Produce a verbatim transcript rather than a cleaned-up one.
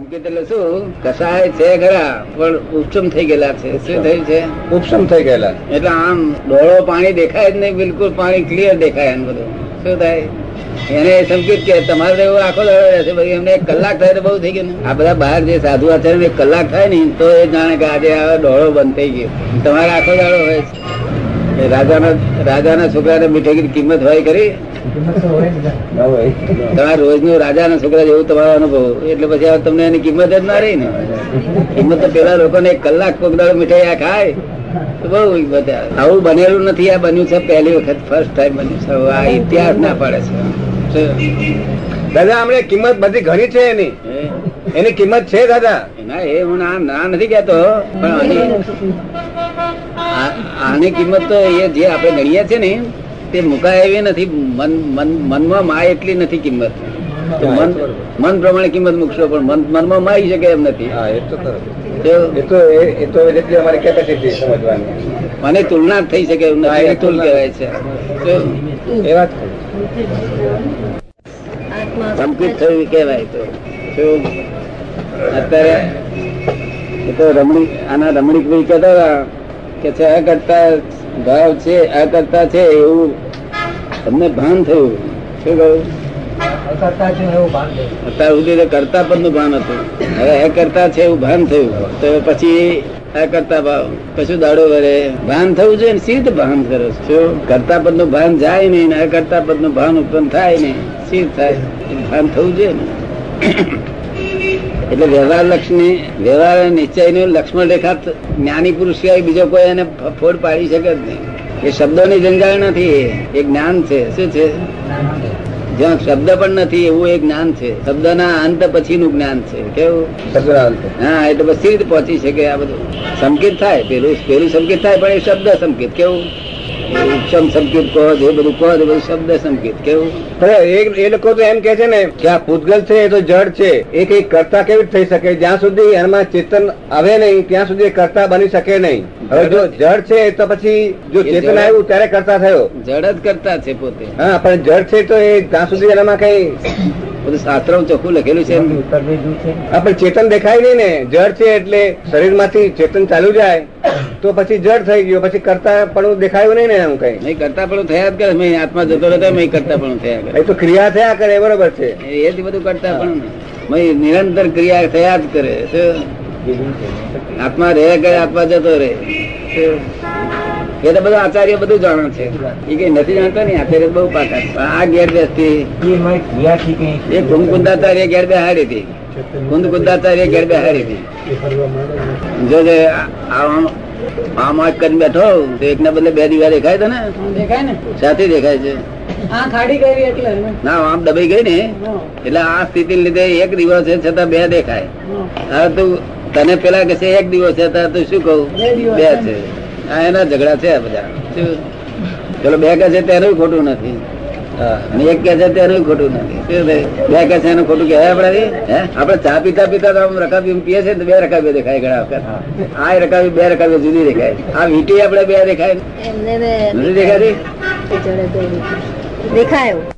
સંકેત એટલે શું? કસાય છે ખરા પણ ઉપસમ થઈ ગયેલા છે. શું થયું છે? ઉપસમ થઈ ગયેલા. એટલે આમ ડોળો પાણી દેખાય જ નહીં, બિલકુલ પાણી ક્લિયર દેખાય. એમ બધું શું થાય? એને સંકેત કે તમારે એવું આખો દાડો રહેશે. એમને એક કલાક થાય તો બહુ થઈ ગયું. આ બધા બહાર જે સાધુ આચાર્ય ને એક કલાક થાય ને તો એ જાણે કે આજે આ ડોળો બંધ થઈ ગયો. તમારે આખો દાડો હોય છે. રાજાના રાજાના છોકરાને મીઠી કિંમત હોય કરી? તમારા રોજ નો રાજા ના છોકરા જેવું તમારો અનુભવ. એટલે પછી તમને એની કિંમત જ ના રહી ને. કિંમત તો પેલા લોકો ને એક કલાક કોક દાડો મીઠાઈ આ ખાય તો બહુ બધા. આવું બનેલું નથી, આ બન્યું છે પહેલી વખત, ફર્સ્ટ ટાઈમ બન્યું છે. આ ઇતિહાસ ના પાડે છે દાદા. હમણે કિંમત બધી ઘણી છે એની. એની કિંમત છે દાદા. ના, એ હું ના નથી કહેતો, પણ આની કિંમત તો એ જે આપણે ગણીએ છીએ ને તે મુકાય એવી નથી. મનમાં માય એટલી નથી કિંમત. મન પ્રમાણે કિંમત મૂકશો પણ મનમાં માઈ શકે એમ નથી. મને તુલના થઈ શકે એમ નથી. તુલ કહેવાય છે. કમ્પ્લીટ થયું કહેવાય. તો અત્યારે એ તો રમણી આના રમણીક ભાઈ કહેતા હતા કે છે આ કરતા ભાવ છે, આ કરતા છે એવું તમને ભાન થયું. શું કહ્યું? અત્યાર સુધી કરતા પણ નું ભાન હતું, હવે એ કરતા છે એવું ભાન થયું. તો પછી આ કરતા ભાવ કશું દાડો વરે ભાન થવું જોઈએ ને સીધ ભાન કરો. શું કરતા પદ નું ભાન જાય નહીં ને અકર્તા પદ નું ભાન ઉત્પન્ન થાય ને સીધ થાય. ભાન થવું જોઈએ ને. એટલે વ્યવહાર લક્ષ્મી વ્યવહાર નિશ્ચય નું લક્ષ્મણ રેખા જ્ઞાની પુરુષ સિવાય બીજો કોઈ એને ફોડ પાડી શકે જ નહીં. એ શબ્દોની જંજાળ નથી, એ જ્ઞાન છે. શું છે? જ્યાં શબ્દ પણ નથી એવું એ જ્ઞાન છે. શબ્દના અંત પછીનું જ્ઞાન છે. કેવું? હા, એટલે બસ સીધી પહોંચી શકે. આ બધું સંકેત થાય. પેલું પેલું સંકેત થાય પણ એ શબ્દ સંકેત. કેવું? ઉપસમ સંકેત કહો, એ બધું કહો, એ બધું શબ્દ સંકેત. કેવું? એ લોકો તો એમ કે છે ને કે આ ભૂતગલ છે, એ તો જળ છે, એ કઈ કરતા કેવી થઈ શકે? જ્યાં સુધી એમાં ચેતન આવે નહીં ત્યાં સુધી કરતા બની શકે નહીં. હવે જો જળ છે તો પછી જો ચેતન આવ્યું ત્યારે કરતા થયો. જળ જ કરતા છે પોતે. હા, પણ જળ છે તો એ ત્યાં સુધી એનામાં કઈ બધું શાસ્ત્ર ચોખ્ખું લખેલું છે. પણ ચેતન દેખાય નહીં ને. જડ છે એટલે શરીર માંથી ચેતન ચાલુ જાય તો પછી જડ થઈ ગયો. પછી કરતા પણ દેખાયું નહીં ને. એમ કઈ નહીં, કરતા પણ થયા જ કરે. આત્મા જતો રહેતો કરતા પણ થયા કરે. એ તો ક્રિયા થયા કરે, બરોબર છે. એ જ બધું કરતા પણ નિરંતર ક્રિયા થયા જ કરે. આત્મા રહ્યા કરે, આત્મા જતો રહે. એ તો બધું આચાર્ય બધું જાણે છે. એ કઈ નથી જાણતા ને. આચાર્ય બહુ પાકા. આ ગેરવ્યસ્તી કુંદકુંદાચાર્ય ગેર બેહારી હતી. કુંદકુંદાચાર્ય ગેર બેહારી હતી. જો આમ આજ કરીને બેઠો તો એક ના બદલે બે દીવા દેખાય તો ને. દેખાય ને, સાથે દેખાય છે. ના, આમ દબાઈ ગઈ ને એટલે આ સ્થિતિ લીધે એક દીવો છે છતાં બે દેખાય. હવે તું તને પેલા કે છે એક દીવો છે તું શું કહું બે છે. એના ઝઘડા છે બધા. ચલો બે કે છે તેનું ખોટું નથી અને એક કે છે તેનું ખોટું નથી. બે કે છે એનું ખોટું કહેવાય આપણાથી? હે, આપડે ચા પીતા પીતા રકાબી પીએ છે ને બે રકાબી દેખાય ઘણા વખત. આ રકાબી બે રકાબી જુદી દેખાય. આ વીટી આપડે બે દેખાય નથી દેખાતી. દેખાયો